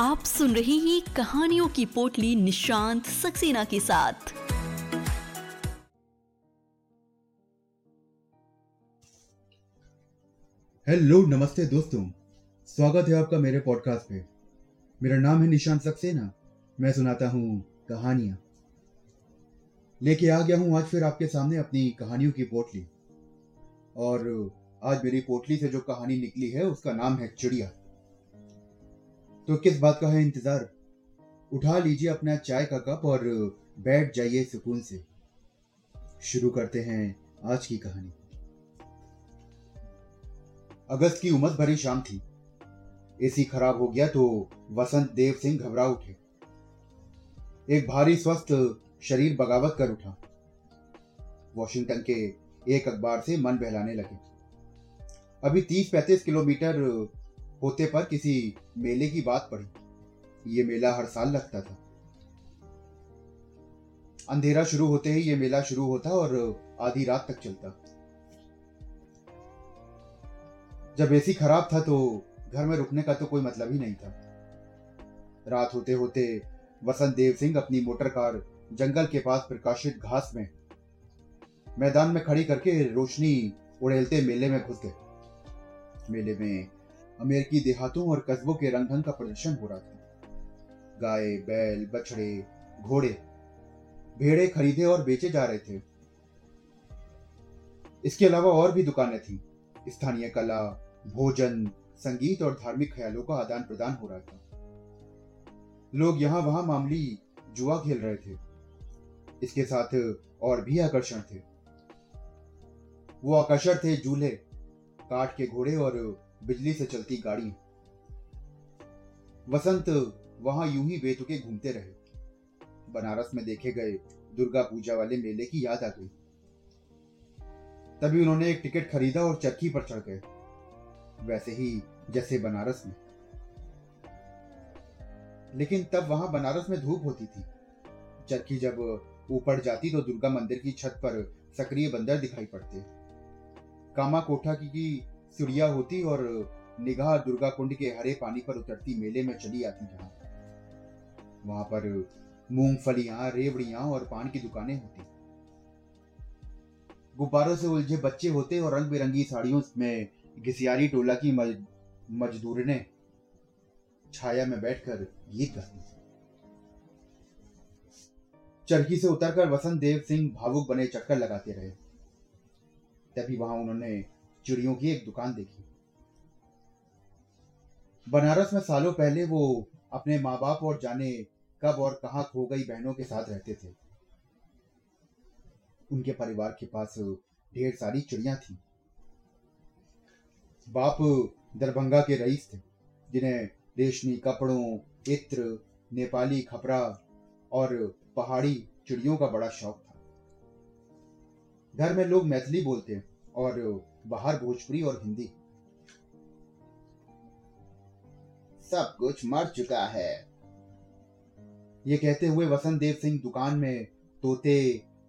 आप सुन रहे हैं कहानियों की पोटली निशांत सक्सेना के साथ। हेलो नमस्ते दोस्तों, स्वागत है आपका मेरे पॉडकास्ट पे। मेरा नाम है निशांत सक्सेना, मैं सुनाता हूँ कहानियां। लेके आ गया हूँ आज फिर आपके सामने अपनी कहानियों की पोटली। और आज मेरी पोटली से जो कहानी निकली है उसका नाम है चिड़िया। तो किस बात का है इंतजार, उठा लीजिए अपना चाय का कप और बैठ जाइए सुकून से। शुरू करते हैं आज की कहानी। अगस्त की उमस भरी शाम थी। एसी खराब हो गया तो वसंत देव सिंह घबरा उठे। एक भारी स्वस्थ शरीर बगावत कर उठा। वॉशिंगटन के एक अखबार से मन बहलाने लगे। अभी 30-35 किलोमीटर होते पर किसी मेले की बात पड़ी। ये मेला हर साल लगता था। अंधेरा शुरू होते ही ये मेला शुरू होता और आधी रात तक चलता। जब एसी खराब था तो घर में रुकने का तो कोई मतलब ही नहीं था। रात होते होते वसंत देव सिंह अपनी मोटर कार जंगल के पास प्रकाशित घास में मैदान में खड़ी करके रोशनी उड़ेलते मेले में घुस गए। मेले में अमेरिकी देहातों और कस्बों के रंग ढंग का प्रदर्शन हो रहा था। गाय, बैल, बछड़े, घोड़े, भेड़े खरीदे और बेचे जा रहे थे। इसके अलावा और भी दुकानें थीं। स्थानीय कला, भोजन, संगीत और धार्मिक ख्यालों का आदान प्रदान हो रहा था। लोग यहाँ वहां मामूली जुआ खेल रहे थे। इसके साथ और भी आकर्षण थे। वो आकर्षण थे झूले, काठ के घोड़े और बिजली से चलती गाड़ी। वसंत वहां यूं ही बेतुके घूमते रहे। बनारस में देखे गए दुर्गा पूजा वाले मेले की याद आ गई। तभी उन्होंने एक टिकट खरीदा और चरखी पर चढ़ गए, वैसे ही जैसे बनारस में। लेकिन तब वहां बनारस में धूप होती थी। चरखी जब ऊपर जाती तो दुर्गा मंदिर की छत पर सक्रिय बंदर दिखाई पड़ते। कामा कोठा की चिड़िया होती और निगाह दुर्गा कुंड के हरे पानी पर उतरती मेले में चली आती। जहां वहां पर मूंगफलियां, रेवड़ियां और पान की दुकानें होती। गुब्बारों से उलझे बच्चे होते और रंग बिरंगी साड़ियों में घिसियारी टोला की मजदूरने छाया में बैठकर गीत गाती। चरखी से उतरकर वसंत देव सिंह भावुक बने चक्कर लगाते रहे। तभी वहां उन्होंने चिड़ियों की एक दुकान देखी। बनारस में सालों पहले वो अपने माँ बाप और जाने कब और कहां खो गई बहनों के साथ रहते थे। उनके परिवार के पास ढेर सारी चिड़ियां थीं। बाप दरभंगा के रईस थे, जिन्हें रेशमी कपड़ों, इत्र, नेपाली खपरा और पहाड़ी चिड़ियों का बड़ा शौक था। घर में लोग मैथिली बोलते और बाहर भोजपुरी और हिंदी। सब कुछ मर चुका है, ये कहते हुए वसंत देव सिंह दुकान में तोते,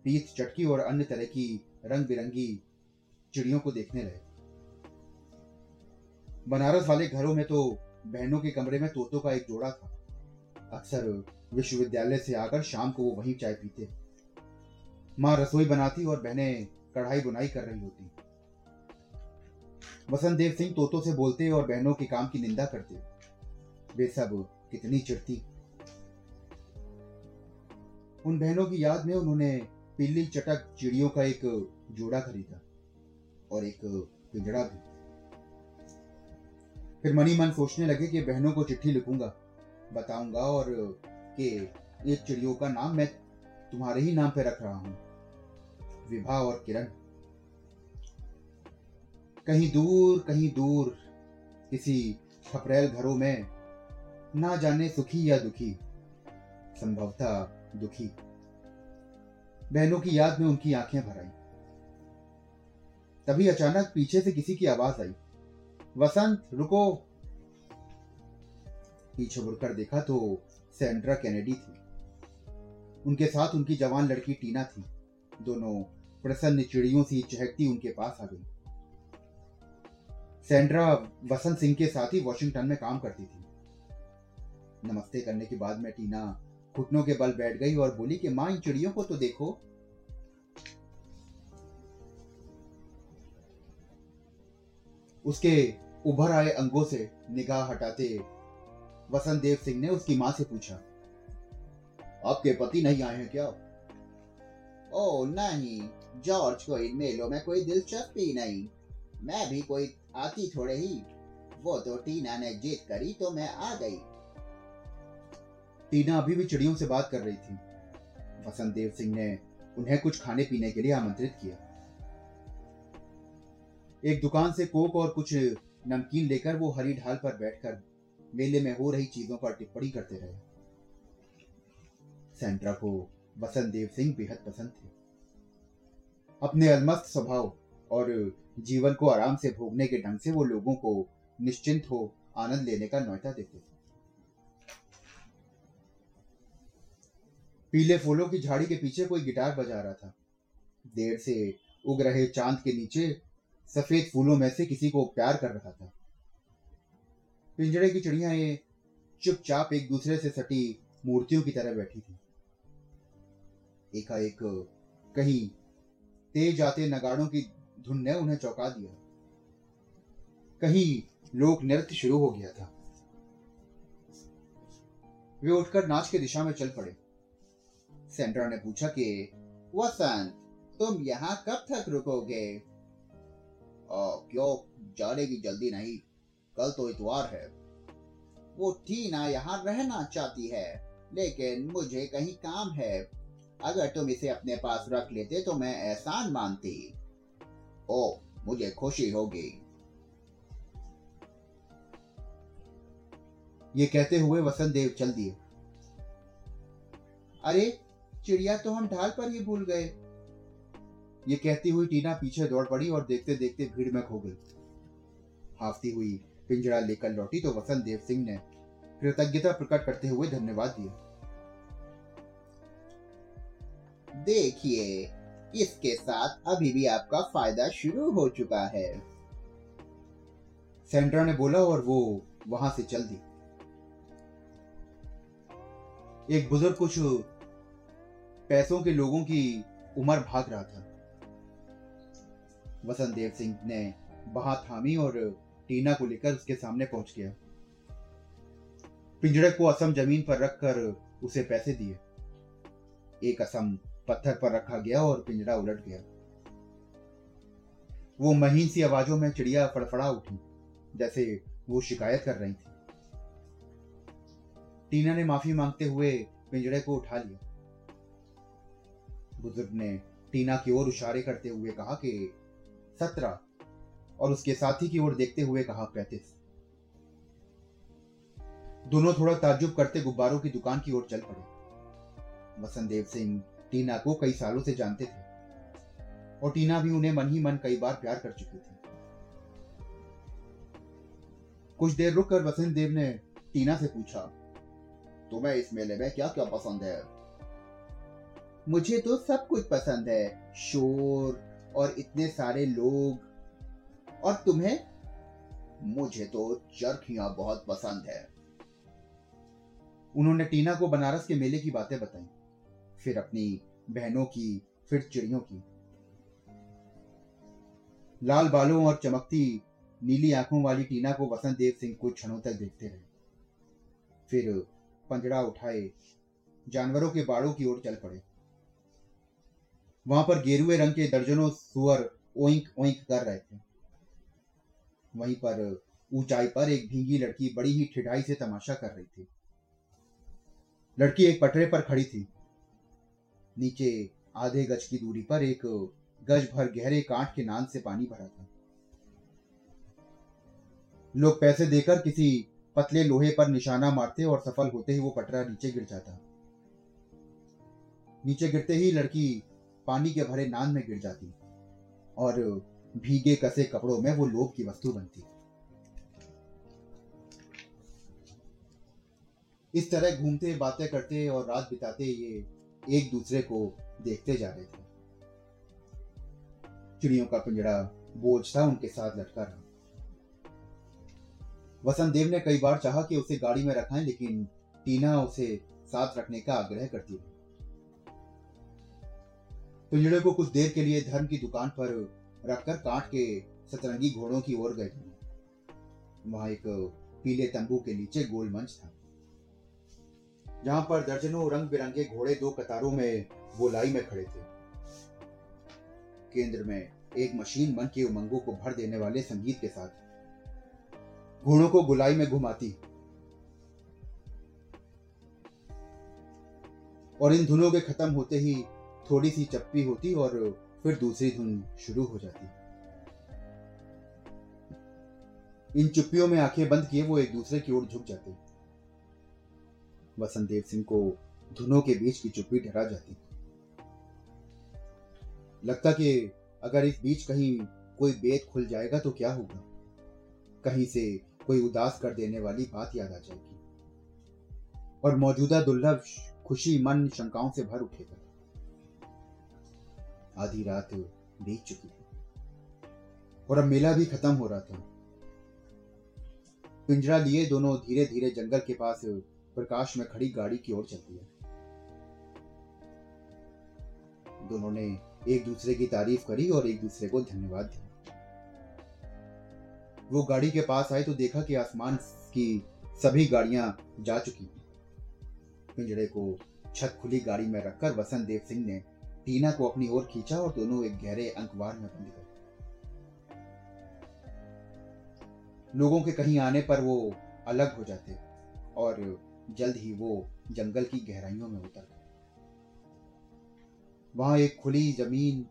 पीस चटकी और अन्य तरह की रंग बिरंगी चिड़ियों को देखने लगे। बनारस वाले घरों में तो बहनों के कमरे में तोतों का एक जोड़ा था। अक्सर विश्वविद्यालय से आकर शाम को वो वहीं चाय पीते। माँ रसोई बनाती और बहनें कढ़ाई बुनाई कर रही होती। वसंत देव सिंह तोतों से बोलते और बहनों के काम की निंदा करते। वे सब कितनी चिढ़ती। उन बहनों की याद में उन्होंने पीली चटक चिड़ियों का एक जोड़ा खरीदा और एक पिंजड़ा भी। फिर मनी मन सोचने लगे कि बहनों को चिट्ठी लिखूंगा, बताऊंगा और कि ये चिड़ियों का नाम मैं तुम्हारे ही नाम पे रख रहा हूं, विभा और किरण। कहीं दूर किसी खपरेल घरों में ना जाने सुखी या दुखी, संभवतः दुखी, बहनों की याद में उनकी आंखें भर आई। तभी अचानक पीछे से किसी की आवाज आई, वसंत रुको। पीछे मुड़कर देखा तो सैंड्रा कैनेडी थी। उनके साथ उनकी जवान लड़की टीना थी। दोनों प्रसन्न चिड़ियों सी चहकती उनके पास आ गई। सैंड्रा वसंत सिंह के साथ ही वॉशिंगटन में काम करती थी। नमस्ते करने के बाद में टीना घुटनों के बल बैठ गई और बोली कि मां, इन चिड़ियों को तो देखो। उसके उभर आए अंगों से निगाह हटाते वसंत देव सिंह ने उसकी मां से पूछा, आपके पति नहीं आए हैं क्या? ओ नहीं, जॉर्ज को इन मेलों में कोई दिलचस्पी नहीं, मैं भी कोई आती थोड़े ही, वो तो टीना ने जीत करी तो मैं आ गई। टीना अभी भी चिड़ियों से बात कर रही थी। वसंत देव सिंह ने उन्हें कुछ खाने पीने के लिए आमंत्रित किया। एक दुकान से कोक और कुछ नमकीन लेकर वो हरी ढाल पर बैठकर मेले में हो रही चीजों पर टिप्पणी करते रहे। सैंड्रा को वसंत देव सिंह बेहद पसंद थे। अपने अलमस्त स्वभाव और जीवन को आराम से भोगने के ढंग से वो लोगों को निश्चिंत हो आनंद लेने का न्योता देते थे। पीले फूलों की झाड़ी के पीछे कोई गिटार बजा रहा था। देर से उग रहे चांद के नीचे सफेद फूलों में से किसी को प्यार कर रहा था। पिंजरे की चिड़ियां चुपचाप एक दूसरे से सटी मूर्तियों की तरह बैठी थी। एकाएक कहीं तेज आते नगाड़ों की धुन ने उन्हें चौंका दिया। कहीं लोक नृत्य शुरू हो गया था। वे उठकर नाच की दिशा में चल पड़े। सैंड्रा ने पूछा कि वसंत, तुम यहाँ कब तक रुकोगे? क्यों, जाने की जल्दी नहीं, कल तो इतवार है। वो टीना यहाँ रहना चाहती है, लेकिन मुझे कहीं काम है। अगर तुम इसे अपने पास रख लेते तो मैं एहसान मानती। ओ, मुझे खुशी होगी। ये कहते हुए वसंत देव चल दिए। अरे, चिड़िया तो हम ढाल पर ही भूल गए। ये कहती हुई टीना पीछे दौड़ पड़ी और देखते देखते भीड़ में खो गई। हाफती हुई पिंजरा लेकर लौटी तो वसंत देव सिंह ने कृतज्ञता प्रकट करते हुए धन्यवाद दिया। देखिए, इसके साथ अभी भी आपका फायदा शुरू हो चुका है, सैंड्रा ने बोला और वो वहां से चल दी। एक बुजुर्ग कुछ पैसों के लोगों की उम्र भाग रहा था। वसंत देव सिंह ने वहां थामी और टीना को लेकर उसके सामने पहुंच गया। पिंजरे को असम जमीन पर रखकर उसे पैसे दिए। एक असम पत्थर पर रखा गया और पिंजरा उलट गया। वो महीन सी आवाजों में चिड़िया फड़फड़ा उठी, जैसे वो शिकायत कर रही थी। टीना ने माफी मांगते हुए पिंजरे को उठा लिया। बुजुर्ग ने टीना की ओर इशारे करते हुए कहा कि 17 और उसके साथी की ओर देखते हुए कहा 35। दोनों थोड़ा ताज्जुब करते गुब्बारों की दुकान की ओर चल पड़े। वसंत देव सिंह टीना को कई सालों से जानते थे और टीना भी उन्हें मन ही मन कई बार प्यार कर चुकी थी। कुछ देर रुक कर वसंत देव ने टीना से पूछा, तुम्हें इस मेले में क्या क्या पसंद है? मुझे तो सब कुछ पसंद है, शोर और इतने सारे लोग। और तुम्हें? मुझे तो चरखियां बहुत पसंद है। उन्होंने टीना को बनारस के मेले की बातें बताई, फिर अपनी बहनों की, फिर चिड़ियों की। लाल बालों और चमकती नीली आंखों वाली टीना को वसंत देव सिंह कुछ क्षणों तक देखते रहे, फिर पंजड़ा उठाए जानवरों के बाड़ों की ओर चल पड़े। वहां पर गेरुए रंग के दर्जनों सुअर ओइंक ओइंक कर रहे थे। वहीं पर ऊंचाई पर एक भीगी लड़की बड़ी ही ठिठाई से तमाशा कर रही थी। लड़की एक पटरे पर खड़ी थी। नीचे आधे गज की दूरी पर एक गज भर गहरे कांट के नान से पानी भरा था। लोग पैसे देकर किसी पतले लोहे पर निशाना मारते और सफल होते ही वो पटरा नीचे गिर जाता। नीचे गिरते ही लड़की पानी के भरे नान में गिर जाती और भीगे कसे कपड़ों में वो लोभ की वस्तु बनती। इस तरह घूमते, बातें करते और रात बिताते ये एक दूसरे को देखते जा रहे थे। चिड़ियों का पिंजरा बोझ था, उनके साथ लटका रहा। वसंत देव ने कई बार चाहा कि उसे गाड़ी में रखाएं, लेकिन टीना उसे साथ रखने का आग्रह करती है। पिंजड़े को कुछ देर के लिए धर्म की दुकान पर रखकर काट के सतरंगी घोड़ों की ओर गए। वहां एक पीले तंबू के नीचे गोल मंच था जहां पर दर्जनों रंग बिरंगे घोड़े दो कतारों में गोलाई में खड़े थे। केंद्र में एक मशीन मन के उमंगों को भर देने वाले संगीत के साथ घोड़ों को गोलाई में घुमाती और इन धुनों के खत्म होते ही थोड़ी सी चप्पी होती और फिर दूसरी धुन शुरू हो जाती। इन चुप्पियों में आंखें बंद किए वो एक दूसरे की ओर झुक जाते। वसंत देव सिंह को धुनों के बीच की चुप्पी डरा जाती। लगता कि अगर इस बीच कहीं कोई भेद खुल जाएगा तो क्या होगा, कहीं से कोई उदास कर देने वाली बात याद आ जाएगी और मौजूदा दुर्लभ खुशी मन शंकाओं से भर उठेगा। आधी रात बीत चुकी थी और अब मेला भी खत्म हो रहा था। पिंजरा लिए दोनों धीरे धीरे जंगल के पास प्रकाश में खड़ी गाड़ी की ओर चल दिया। दोनों ने एक दूसरे की तारीफ करी और एक दूसरे को धन्यवाद दिया। वो गाड़ी के पास आए तो देखा कि आसमान की सभी गाड़ियां जा चुकी हैं। पिंजरे को छत खुली गाड़ी में रखकर वसंत देव सिंह ने टीना को अपनी ओर खींचा और दोनों एक गहरे अंकवार में बंद गए। लोगों के कहीं आने पर वो अलग हो जाते और जल्द ही वो जंगल की गहराइयों में उतर गए। वहां एक खुली जमीन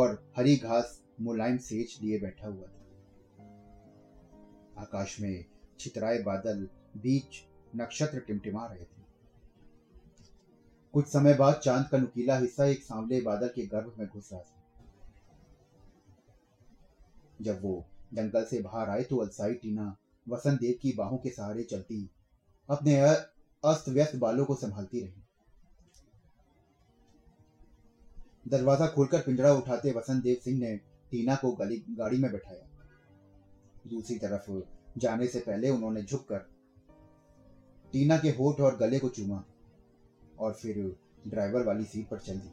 और हरी घास मुलायम सेज लिए बैठा हुआ था। आकाश में छितराए बादल बीच नक्षत्र टिमटिमा रहे थे। कुछ समय बाद चांद का नुकीला हिस्सा एक सांवले बादल के गर्भ में घुस रहा था। जब वो जंगल से बाहर आए तो अलसाई टीना वसंत देव की बाहों के सहारे चलती अपने अस्त व्यस्त बालों को संभालती रही। दरवाजा खोलकर पिंजरा उठाते वसंत देव सिंह ने टीना को गाड़ी में बैठाया। दूसरी तरफ जाने से पहले उन्होंने झुककर टीना के होठ और गले को चूमा और फिर ड्राइवर वाली सीट पर चल दी।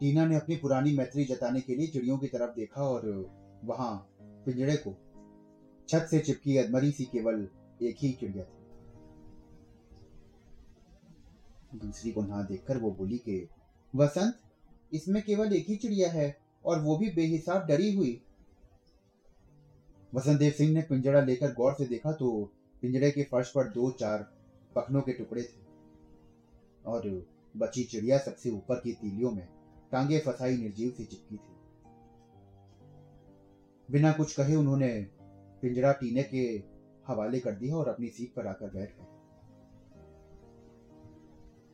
टीना ने अपनी पुरानी मैत्री जताने के लिए चिड़ियों की तरफ देखा और वहां पिंजड़े को छत से चिपकी अधमरी सी केवल एक ही चिड़िया थी। दूसरी को ना देखकर वो बोली कि वसंत, इसमें केवल एक ही चिड़िया है और वो भी बेहिसाब डरी हुई। वसंत देव सिंह ने पिंजड़ा लेकर गौर से देखा तो पिंजड़े के फर्श पर 2-4 पखनों के टुकड़े थे और बची चिड़िया सबसे ऊपर की तीलियों में टांगे फसाई निर्जीव सी चिपकी थी। बिना कुछ कहे उन्होंने पिंजरा टीने के हवाले कर दिया और अपनी सीट पर आकर बैठ गए।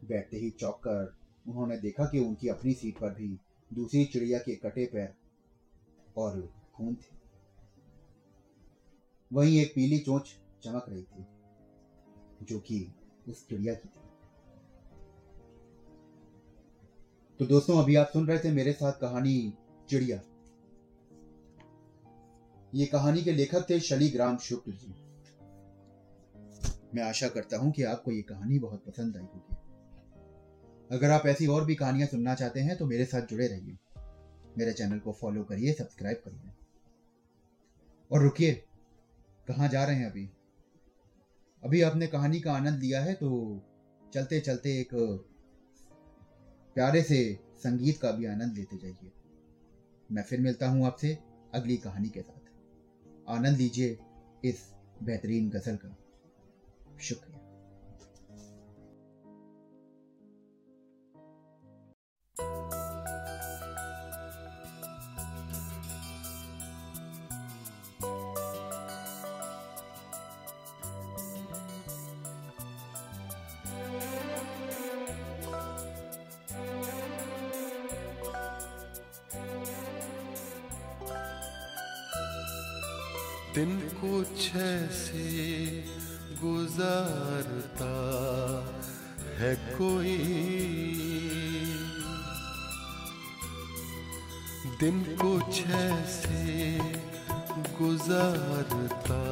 बैठते ही चौंक कर उन्होंने देखा कि उनकी अपनी सीट पर भी दूसरी चिड़िया के कटे पैर और खून थे। वहीं एक पीली चोंच चमक रही थी जो कि उस चिड़िया की थी। तो दोस्तों, अभी आप सुन रहे थे मेरे साथ कहानी चिड़िया। ये कहानी के लेखक थे शलीग्राम शुक्ल जी। मैं आशा करता हूं कि आपको ये कहानी बहुत पसंद आई होगी। अगर आप ऐसी और भी कहानियां सुनना चाहते हैं तो मेरे साथ जुड़े रहिए। मेरे चैनल को फॉलो करिए, सब्सक्राइब करिए। और रुकिए, कहाँ जा रहे हैं? अभी आपने कहानी का आनंद लिया है तो चलते चलते एक प्यारे से संगीत का भी आनंद लेते जाइए। मैं फिर मिलता हूं आपसे अगली कहानी के साथ। आनंद लीजिए इस बेहतरीन गजल का। शुक्रिया। दिन कुछ ऐसे गुजारता है कोई, दिन कुछ ऐसे गुजारता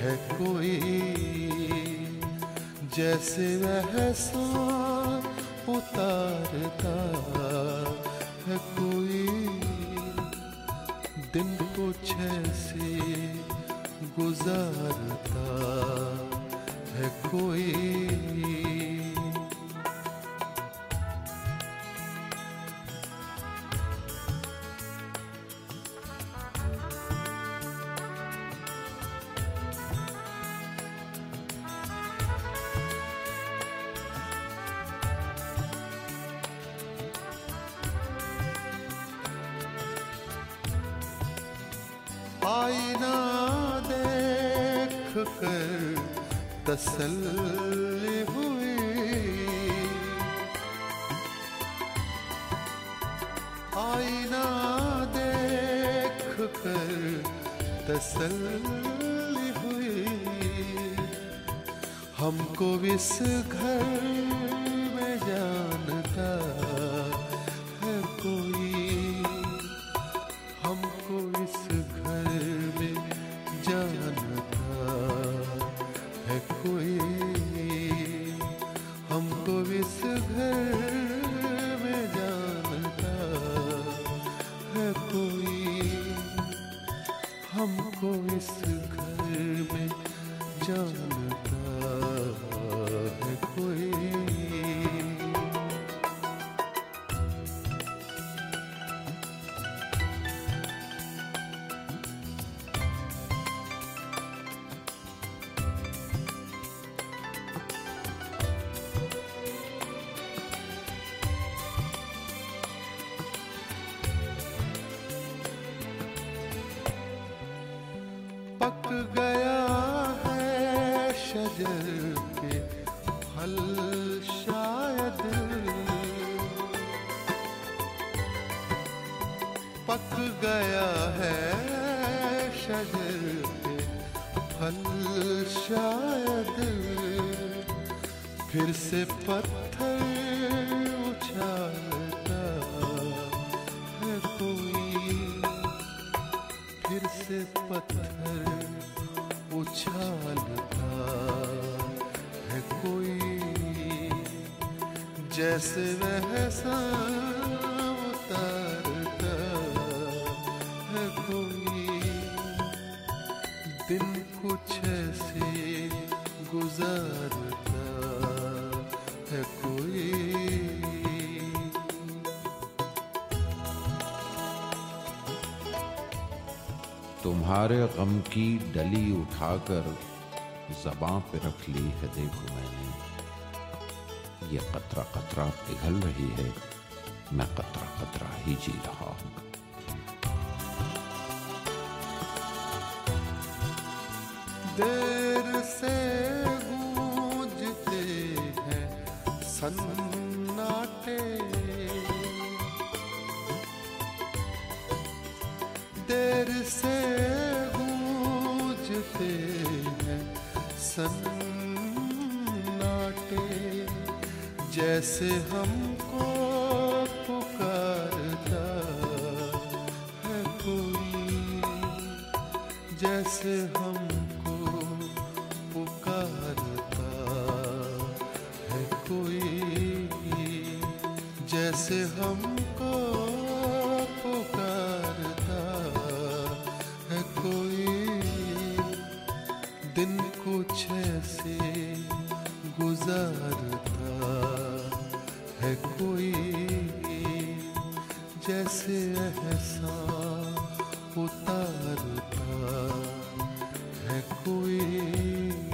है कोई। जैसे वह सांस उतारता है कोई, दिन कुछ ऐसे गुजारता है कोई। आईना देख कर तसल्ली हुई, आईना देख कर तसल्ली हुई, हमको इस घर में जानता है कोई, हमको इस घर में जानता है कोई, हमको इस घर में जानता है कोई, हमको इस घर में जानता है कोई। पक गया है शजर के फल शायद, पक गया है शजर के फल शायद, फिर से पत्थर उछालता है कोई, फिर से पत्थर उछालता है कोई, जैसे वह सांस उतारता है कोई, दिन कुछ ऐसे गुजारता है कोई। तुम्हारे गम की डली उठाकर ज़बां पे रख ली है, देखो मैंने ये कतरा कतरा पिघल रही है, मैं कतरा कतरा ही जी रहा हूँ। देर से गूंजते हैं सन्नाटे, देर से गूंजते हैं सन्नाटे, जैसे हमको पुकारता है कोई, जैसे हमको पुकारता है कोई, जैसे हमको पुकारता है कोई, दिन कुछ ऐसे गुजारता है कोई, जैसे एहसास उतारता है कोई।